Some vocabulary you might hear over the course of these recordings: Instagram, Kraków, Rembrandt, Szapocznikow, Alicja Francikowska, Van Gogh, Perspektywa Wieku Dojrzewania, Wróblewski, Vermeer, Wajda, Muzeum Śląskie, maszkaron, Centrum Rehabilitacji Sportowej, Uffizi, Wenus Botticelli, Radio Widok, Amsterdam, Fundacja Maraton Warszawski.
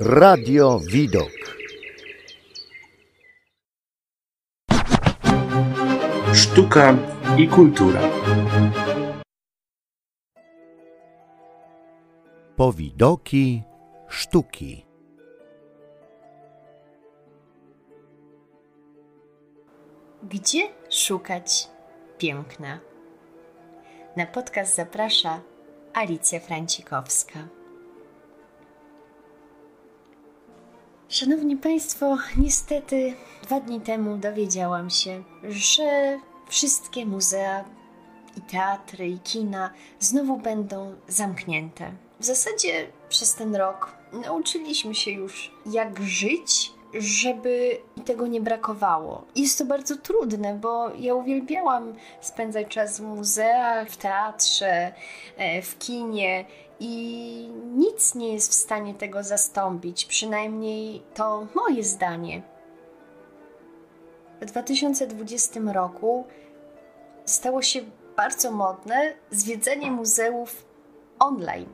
Radio Widok. Sztuka i kultura. Powidoki sztuki. Gdzie szukać piękna? Na podcast zaprasza Alicja Francikowska. Szanowni Państwo, niestety 2 dni temu dowiedziałam się, że wszystkie muzea i teatry i kina znowu będą zamknięte. W zasadzie przez ten rok nauczyliśmy się już, jak żyć, żeby tego nie brakowało. Jest to bardzo trudne, bo ja uwielbiałam spędzać czas w muzeach, w teatrze, w kinie i nic nie jest w stanie tego zastąpić, przynajmniej to moje zdanie. W 2020 roku stało się bardzo modne zwiedzanie muzeów online.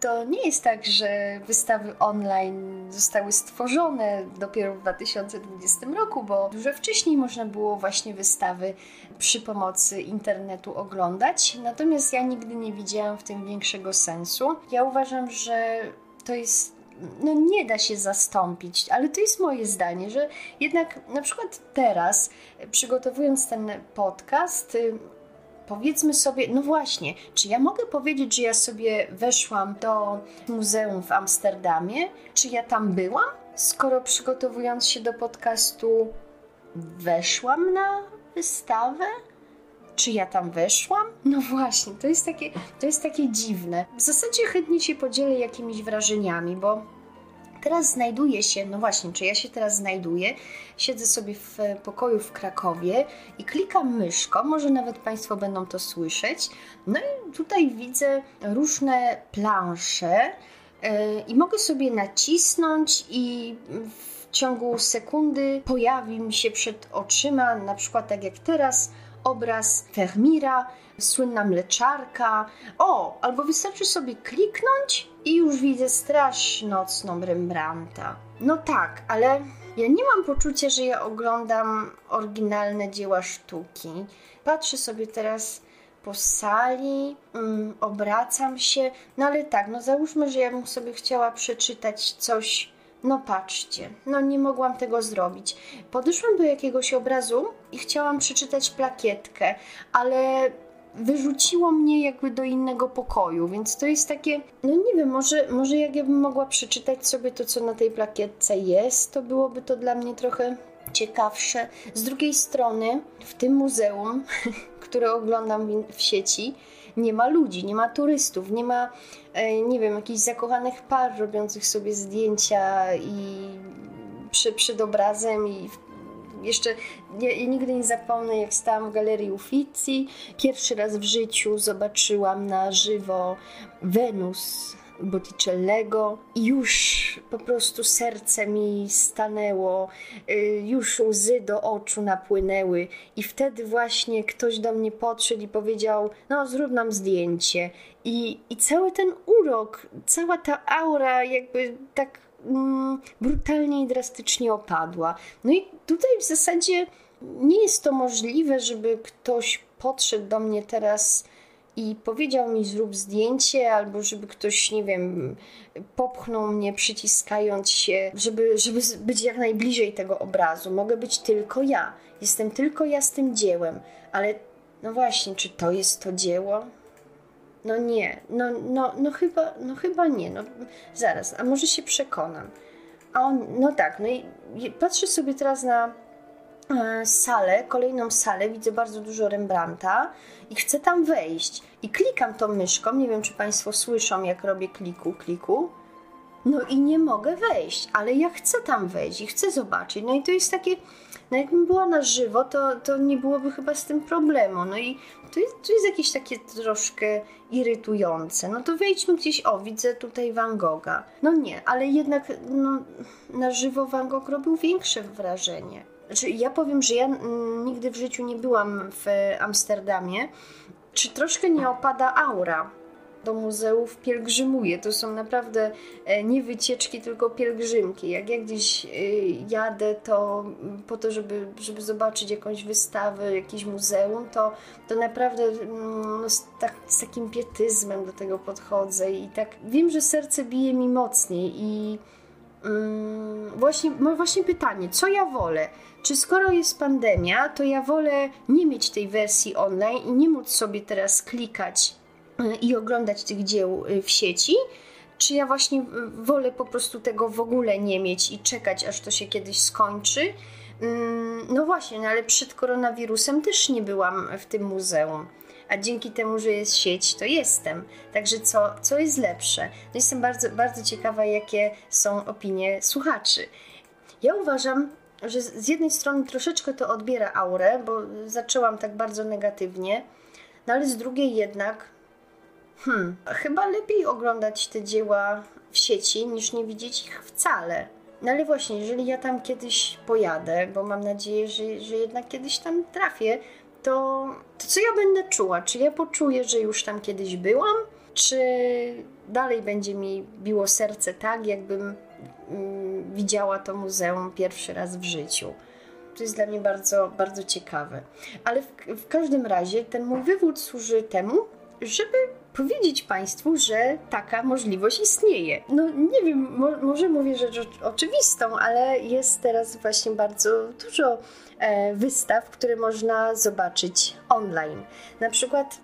To nie jest tak, że wystawy online zostały stworzone dopiero w 2020 roku, bo dużo wcześniej można było właśnie wystawy przy pomocy internetu oglądać. Natomiast ja nigdy nie widziałam w tym większego sensu. Ja uważam, że to jest, nie da się zastąpić, ale to jest moje zdanie, że jednak na przykład teraz, przygotowując ten podcast, powiedzmy sobie, no właśnie, czy ja mogę powiedzieć, że ja sobie weszłam do muzeum w Amsterdamie? Czy ja tam byłam? Skoro przygotowując się do podcastu weszłam na wystawę? Czy ja tam weszłam? No właśnie, to jest takie dziwne. W zasadzie chętnie się podzielę jakimiś wrażeniami, bo teraz znajduję się, no właśnie, czy ja się teraz znajduję? Siedzę sobie w pokoju w Krakowie i klikam myszką, może nawet Państwo będą to słyszeć. No i tutaj widzę różne plansze i mogę sobie nacisnąć i w ciągu sekundy pojawi mi się przed oczyma, na przykład tak jak teraz, obraz Vermeera, słynna mleczarka. O, albo wystarczy sobie kliknąć i już widzę Straż nocną Rembrandta. No tak, ale ja nie mam poczucia, że ja oglądam oryginalne dzieła sztuki. Patrzę sobie teraz po sali, obracam się, no ale tak, no załóżmy, że ja bym sobie chciała przeczytać coś. No patrzcie, no nie mogłam tego zrobić. Podeszłam do jakiegoś obrazu i chciałam przeczytać plakietkę, ale wyrzuciło mnie jakby do innego pokoju, więc to jest takie, no nie wiem, może jak ja bym mogła przeczytać sobie to, co na tej plakietce jest, to byłoby to dla mnie trochę ciekawsze. Z drugiej strony w tym muzeum, które oglądam w sieci, nie ma ludzi, nie ma turystów, nie ma, nie wiem, jakichś zakochanych par robiących sobie zdjęcia i przed obrazem i jeszcze ja nigdy nie zapomnę, jak stałam w galerii Uffizi. Pierwszy raz w życiu zobaczyłam na żywo Wenus Botticellego i już po prostu serce mi stanęło, już łzy do oczu napłynęły i wtedy właśnie ktoś do mnie podszedł i powiedział, no zrób nam zdjęcie i cały ten urok, cała ta aura jakby tak brutalnie i drastycznie opadła. No i tutaj w zasadzie nie jest to możliwe, żeby ktoś podszedł do mnie teraz i powiedział mi zrób zdjęcie, albo żeby ktoś, nie wiem, popchnął mnie przyciskając się, żeby być jak najbliżej tego obrazu. Mogę być tylko ja. Jestem tylko ja z tym dziełem. Ale no właśnie, czy to jest to dzieło? No nie. No chyba nie. No zaraz, a może się przekonam. A on, no tak, no i patrzę sobie teraz na salę, kolejną salę, widzę bardzo dużo Rembrandta i chcę tam wejść i klikam tą myszką, nie wiem czy Państwo słyszą jak robię kliku, no i nie mogę wejść, ale ja chcę tam wejść i chcę zobaczyć, no i to jest takie, no jakbym była na żywo, to nie byłoby chyba z tym problemu, no i to jest jakieś takie troszkę irytujące, no to wejdźmy gdzieś, o widzę tutaj Van Gogha, no nie, ale jednak no, na żywo Van Gogh robił większe wrażenie. Znaczy, ja powiem, że ja nigdy w życiu nie byłam w Amsterdamie. Czy troszkę nie opada aura do muzeów pielgrzymuje. To są naprawdę nie wycieczki, tylko pielgrzymki. Jak ja gdzieś jadę, to po to, żeby zobaczyć jakąś wystawę, jakieś muzeum, to naprawdę z takim pietyzmem do tego podchodzę i tak wiem, że serce bije mi mocniej i mam właśnie pytanie, co ja wolę? Czy skoro jest pandemia, to ja wolę nie mieć tej wersji online i nie móc sobie teraz klikać i oglądać tych dzieł w sieci? Czy ja właśnie wolę po prostu tego w ogóle nie mieć i czekać, aż to się kiedyś skończy? No właśnie, ale przed koronawirusem też nie byłam w tym muzeum. A dzięki temu, że jest sieć, to jestem. Także co jest lepsze? No jestem bardzo, bardzo ciekawa, jakie są opinie słuchaczy. Ja uważam, że z jednej strony troszeczkę to odbiera aurę, bo zaczęłam tak bardzo negatywnie, no ale z drugiej jednak chyba lepiej oglądać te dzieła w sieci, niż nie widzieć ich wcale. No ale właśnie, jeżeli ja tam kiedyś pojadę, bo mam nadzieję, że jednak kiedyś tam trafię, to co ja będę czuła? Czy ja poczuję, że już tam kiedyś byłam? Czy dalej będzie mi biło serce tak, jakbym widziała to muzeum pierwszy raz w życiu? To jest dla mnie bardzo, bardzo ciekawe. Ale w każdym razie ten mój wywód służy temu, żeby powiedzieć Państwu, że taka możliwość istnieje. No nie wiem, może mówię rzecz oczywistą, ale jest teraz właśnie bardzo dużo wystaw, które można zobaczyć online. Na przykład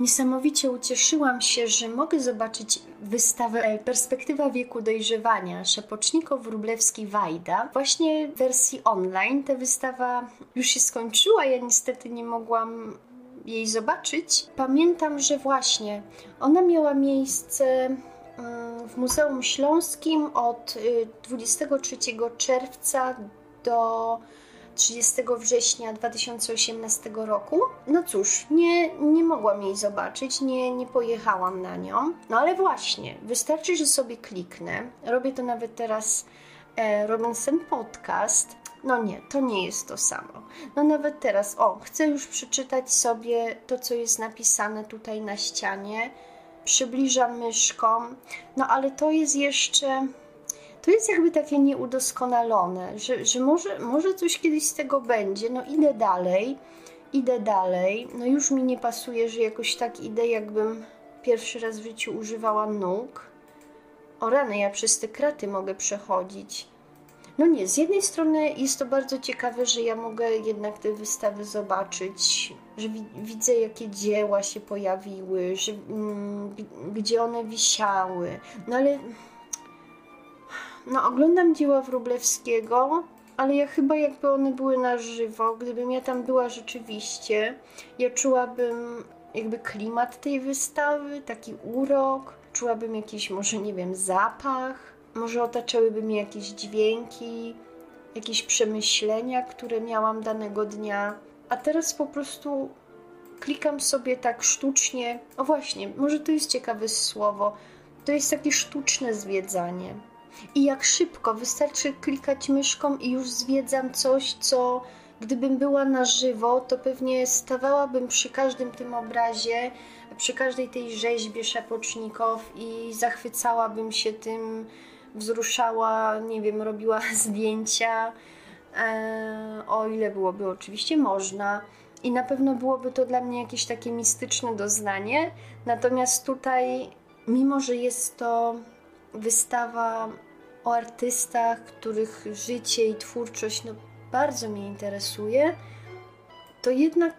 niesamowicie ucieszyłam się, że mogę zobaczyć wystawę Perspektywa wieku dojrzewania Szapocznikow, Wróblewski, Wajda. Właśnie w wersji online ta wystawa już się skończyła, ja niestety nie mogłam jej zobaczyć. Pamiętam, że właśnie ona miała miejsce w Muzeum Śląskim od 23 czerwca do 30 września 2018 roku. No cóż, nie mogłam jej zobaczyć, nie pojechałam na nią. No ale właśnie, wystarczy, że sobie kliknę. Robię to nawet teraz, robiąc ten podcast. No nie, to nie jest to samo. No nawet teraz, chcę już przeczytać sobie to, co jest napisane tutaj na ścianie. Przybliżam myszką. No ale to jest jeszcze... To jest jakby takie nieudoskonalone, że może coś kiedyś z tego będzie. No idę dalej. No już mi nie pasuje, że jakoś tak idę, jakbym pierwszy raz w życiu używała nóg. O rany, ja przez te kraty mogę przechodzić. No nie, z jednej strony jest to bardzo ciekawe, że ja mogę jednak te wystawy zobaczyć, że widzę, jakie dzieła się pojawiły, że, gdzie one wisiały. No ale... No oglądam dzieła Wróblewskiego, ale ja chyba jakby one były na żywo, gdybym ja tam była rzeczywiście, ja czułabym jakby klimat tej wystawy, taki urok, czułabym jakiś może, nie wiem, zapach, może otaczałyby mnie jakieś dźwięki, jakieś przemyślenia, które miałam danego dnia, a teraz po prostu klikam sobie tak sztucznie, o właśnie, może to jest ciekawe słowo, to jest takie sztuczne zwiedzanie. I jak szybko, wystarczy klikać myszką i już zwiedzam coś, co gdybym była na żywo, to pewnie stawałabym przy każdym tym obrazie, przy każdej tej rzeźbie Szapocznikow i zachwycałabym się tym, wzruszała, nie wiem, robiła zdjęcia, o ile byłoby oczywiście można. I na pewno byłoby to dla mnie jakieś takie mistyczne doznanie, natomiast tutaj, mimo że jest to wystawa o artystach, których życie i twórczość bardzo mnie interesuje, to jednak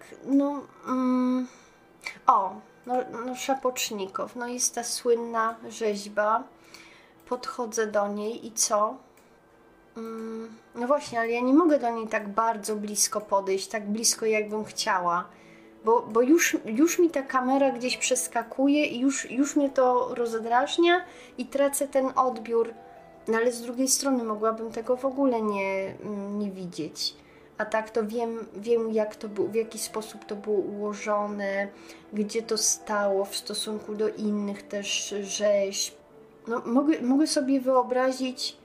Szapocznikow, jest ta słynna rzeźba, podchodzę do niej i co? No właśnie, ale ja nie mogę do niej tak bardzo blisko podejść, tak blisko jakbym chciała, bo już mi ta kamera gdzieś przeskakuje i już mnie to rozdrażnia i tracę ten odbiór. No ale z drugiej strony mogłabym tego w ogóle nie widzieć. A tak to wiem jak to było, w jaki sposób to było ułożone, gdzie to stało w stosunku do innych też rzeźb. No, mogę sobie wyobrazić,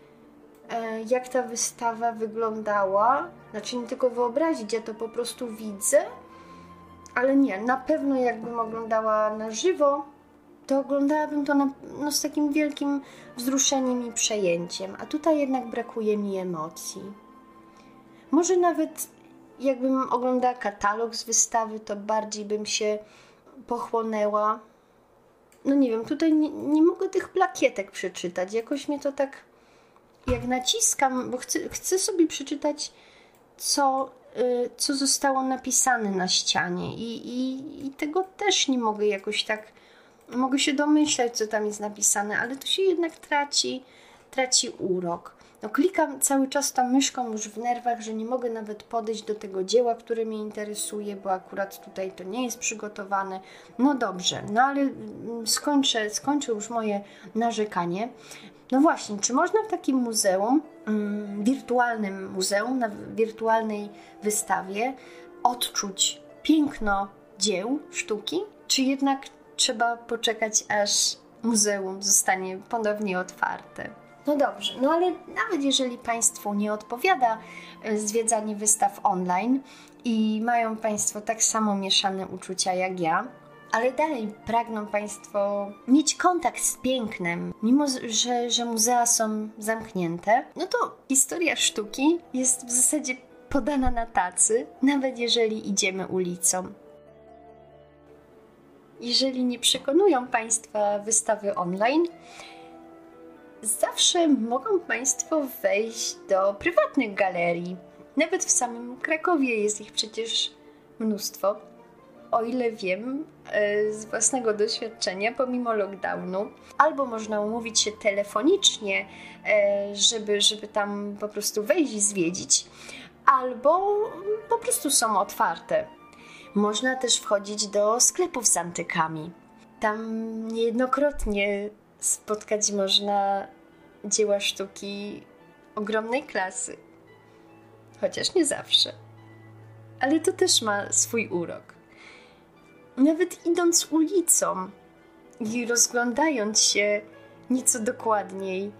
jak ta wystawa wyglądała. Znaczy nie tylko wyobrazić, ja to po prostu widzę. Ale nie, na pewno jakbym oglądała na żywo, to oglądałabym to z takim wielkim wzruszeniem i przejęciem, a tutaj jednak brakuje mi emocji. Może nawet jakbym oglądała katalog z wystawy, to bardziej bym się pochłonęła. No nie wiem, tutaj nie mogę tych plakietek przeczytać, jakoś mnie to tak jak naciskam, bo chcę sobie przeczytać, co zostało napisane na ścianie i tego też nie mogę jakoś tak, mogę się domyślać, co tam jest napisane, ale to się jednak traci urok. No, klikam cały czas tą myszką już w nerwach, że nie mogę nawet podejść do tego dzieła, które mnie interesuje, bo akurat tutaj to nie jest przygotowane. No dobrze, no ale skończę już moje narzekanie. No właśnie, czy można w takim muzeum, wirtualnym muzeum, na wirtualnej wystawie odczuć piękno dzieł sztuki, czy jednak trzeba poczekać, aż muzeum zostanie ponownie otwarte? No dobrze, no ale nawet jeżeli Państwu nie odpowiada zwiedzanie wystaw online i mają Państwo tak samo mieszane uczucia jak ja, ale dalej pragną Państwo mieć kontakt z pięknem, mimo że muzea są zamknięte, no to historia sztuki jest w zasadzie podana na tacy, nawet jeżeli idziemy ulicą. Jeżeli nie przekonują Państwa wystawy online, zawsze mogą Państwo wejść do prywatnych galerii. Nawet w samym Krakowie jest ich przecież mnóstwo. O ile wiem z własnego doświadczenia, pomimo lockdownu, albo można umówić się telefonicznie, żeby tam po prostu wejść i zwiedzić, albo po prostu są otwarte. Można też wchodzić do sklepów z antykami. Tam niejednokrotnie spotkać można dzieła sztuki ogromnej klasy. Chociaż nie zawsze. Ale to też ma swój urok. Nawet idąc ulicą i rozglądając się nieco dokładniej,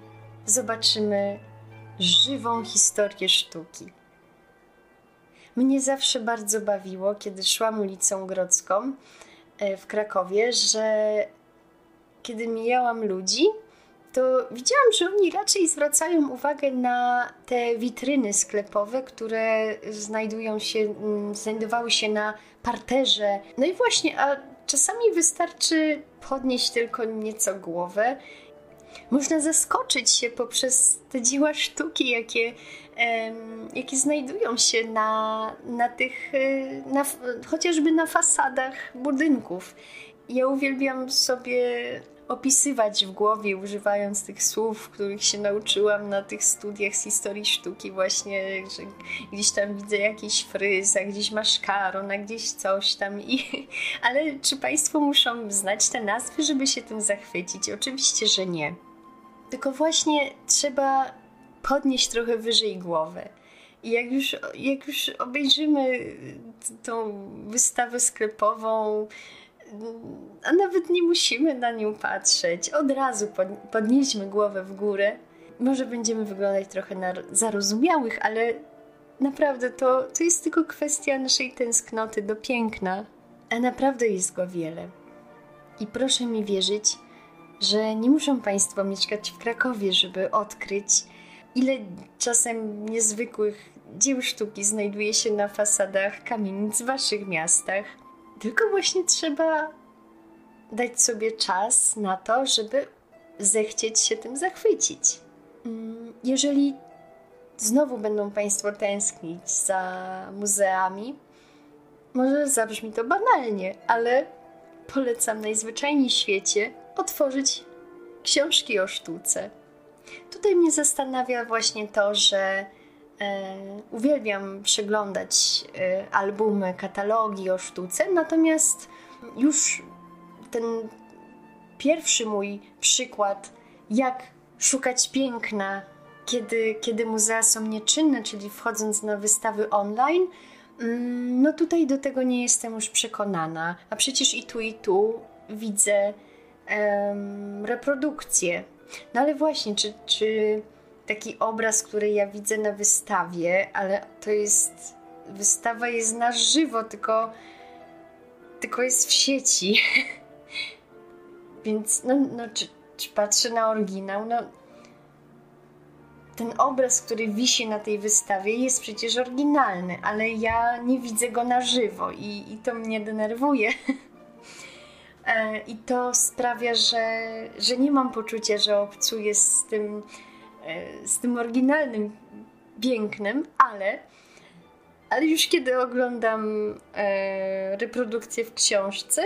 zobaczymy żywą historię sztuki. Mnie zawsze bardzo bawiło, kiedy szłam ulicą Grodzką w Krakowie, że kiedy mijałam ludzi, to widziałam, że oni raczej zwracają uwagę na te witryny sklepowe, które znajdowały się na parterze. No i właśnie, a czasami wystarczy podnieść tylko nieco głowę. Można zaskoczyć się poprzez te dzieła sztuki, jakie znajdują się chociażby na fasadach budynków. Ja uwielbiam sobie opisywać w głowie, używając tych słów, których się nauczyłam na tych studiach z historii sztuki właśnie, że gdzieś tam widzę jakiś fryz, a gdzieś maszkaron, a gdzieś coś tam. Ale czy Państwo muszą znać te nazwy, żeby się tym zachwycić? Oczywiście, że nie. Tylko właśnie trzeba podnieść trochę wyżej głowę. I jak już obejrzymy tą wystawę sklepową, a nawet nie musimy na nią patrzeć. Od razu podnieśmy głowę w górę. Może będziemy wyglądać trochę na zarozumiałych, ale naprawdę to jest tylko kwestia naszej tęsknoty do piękna. A naprawdę jest go wiele. I proszę mi wierzyć, że nie muszą Państwo mieszkać w Krakowie, żeby odkryć, ile czasem niezwykłych dzieł sztuki znajduje się na fasadach kamienic w Waszych miastach. Tylko właśnie trzeba dać sobie czas na to, żeby zechcieć się tym zachwycić. Jeżeli znowu będą Państwo tęsknić za muzeami, może zabrzmi to banalnie, ale polecam najzwyczajniej w świecie otworzyć książki o sztuce. Tutaj mnie zastanawia właśnie to, że uwielbiam przeglądać albumy, katalogi o sztuce, natomiast już ten pierwszy mój przykład, jak szukać piękna, kiedy muzea są nieczynne, czyli wchodząc na wystawy online, no tutaj do tego nie jestem już przekonana. A przecież i tu widzę reprodukcje. No ale właśnie, czy taki obraz, który ja widzę na wystawie, ale wystawa jest na żywo, tylko jest w sieci. Więc czy patrzę na oryginał, ten obraz, który wisi na tej wystawie, jest przecież oryginalny, ale ja nie widzę go na żywo i to mnie denerwuje. I to sprawia, że nie mam poczucia, że obcuję z tym oryginalnym pięknem, ale już kiedy oglądam reprodukcję w książce,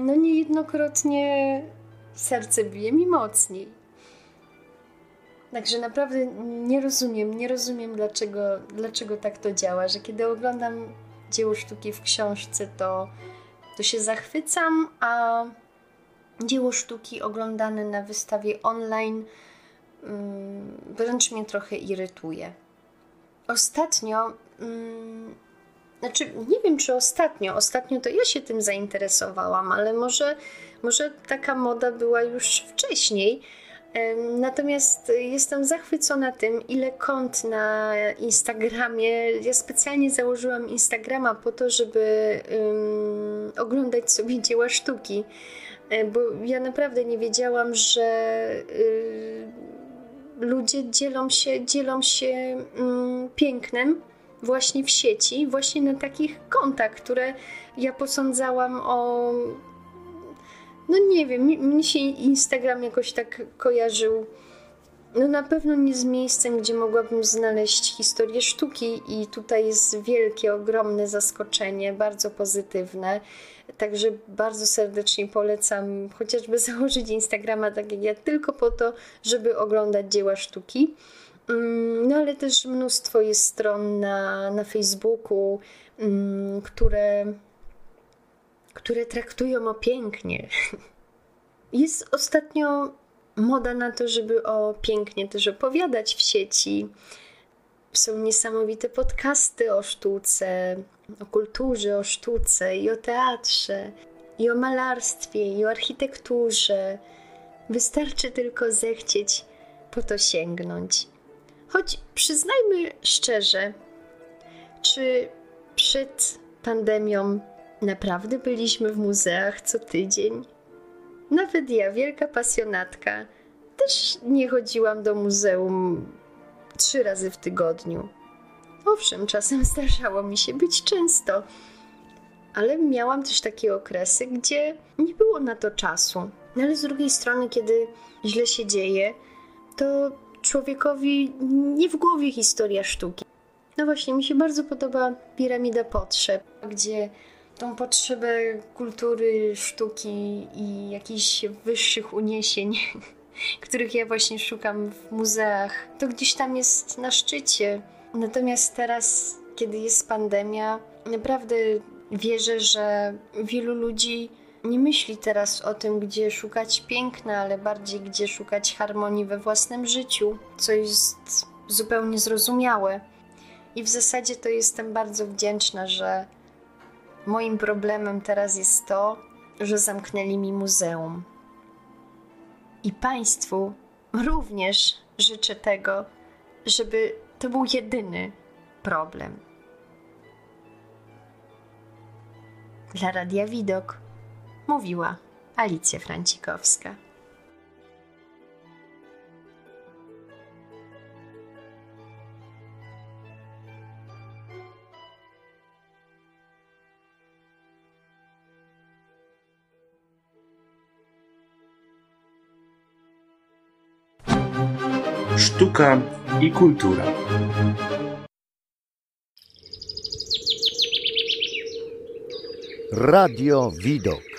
niejednokrotnie serce bije mi mocniej. Także naprawdę nie rozumiem dlaczego tak to działa, że kiedy oglądam dzieło sztuki w książce, to się zachwycam, a dzieło sztuki oglądane na wystawie online wręcz mnie trochę irytuje. Ostatnio, nie wiem czy ostatnio to ja się tym zainteresowałam, ale może taka moda była już wcześniej. Natomiast jestem zachwycona tym, ile kont na Instagramie, ja specjalnie założyłam Instagrama po to, żeby oglądać sobie dzieła sztuki, bo ja naprawdę nie wiedziałam, że ludzie dzielą się pięknem właśnie w sieci, właśnie na takich kontach, które ja posądzałam o... mi się Instagram jakoś tak kojarzył, na pewno nie z miejscem, gdzie mogłabym znaleźć historię sztuki i tutaj jest wielkie, ogromne zaskoczenie, bardzo pozytywne, także bardzo serdecznie polecam chociażby założyć Instagrama, tak jak ja, tylko po to, żeby oglądać dzieła sztuki. Ale też mnóstwo jest stron na Facebooku, które traktują o pięknie. Jest ostatnio moda na to, żeby o pięknie też opowiadać w sieci. Są niesamowite podcasty o sztuce, o kulturze, o sztuce i o teatrze, i o malarstwie, i o architekturze. Wystarczy tylko zechcieć po to sięgnąć. Choć przyznajmy szczerze, czy przed pandemią naprawdę byliśmy w muzeach co tydzień? Nawet ja, wielka pasjonatka, też nie chodziłam do muzeum 3 razy w tygodniu. Owszem, czasem zdarzało mi się być często, ale miałam też takie okresy, gdzie nie było na to czasu. Ale z drugiej strony, kiedy źle się dzieje, to człowiekowi nie w głowie historia sztuki. Właśnie, mi się bardzo podoba piramida potrzeb, gdzie tą potrzebę kultury, sztuki i jakichś wyższych uniesień, których ja właśnie szukam w muzeach, to gdzieś tam jest na szczycie. Natomiast teraz, kiedy jest pandemia, naprawdę wierzę, że wielu ludzi nie myśli teraz o tym, gdzie szukać piękna, ale bardziej gdzie szukać harmonii we własnym życiu, co jest zupełnie zrozumiałe. I w zasadzie to jestem bardzo wdzięczna, że moim problemem teraz jest to, że zamknęli mi muzeum. I Państwu również życzę tego, żeby to był jedyny problem. Dla Radia Widok mówiła Alicja Francikowska. Sztuka i kultura. Radio Widok.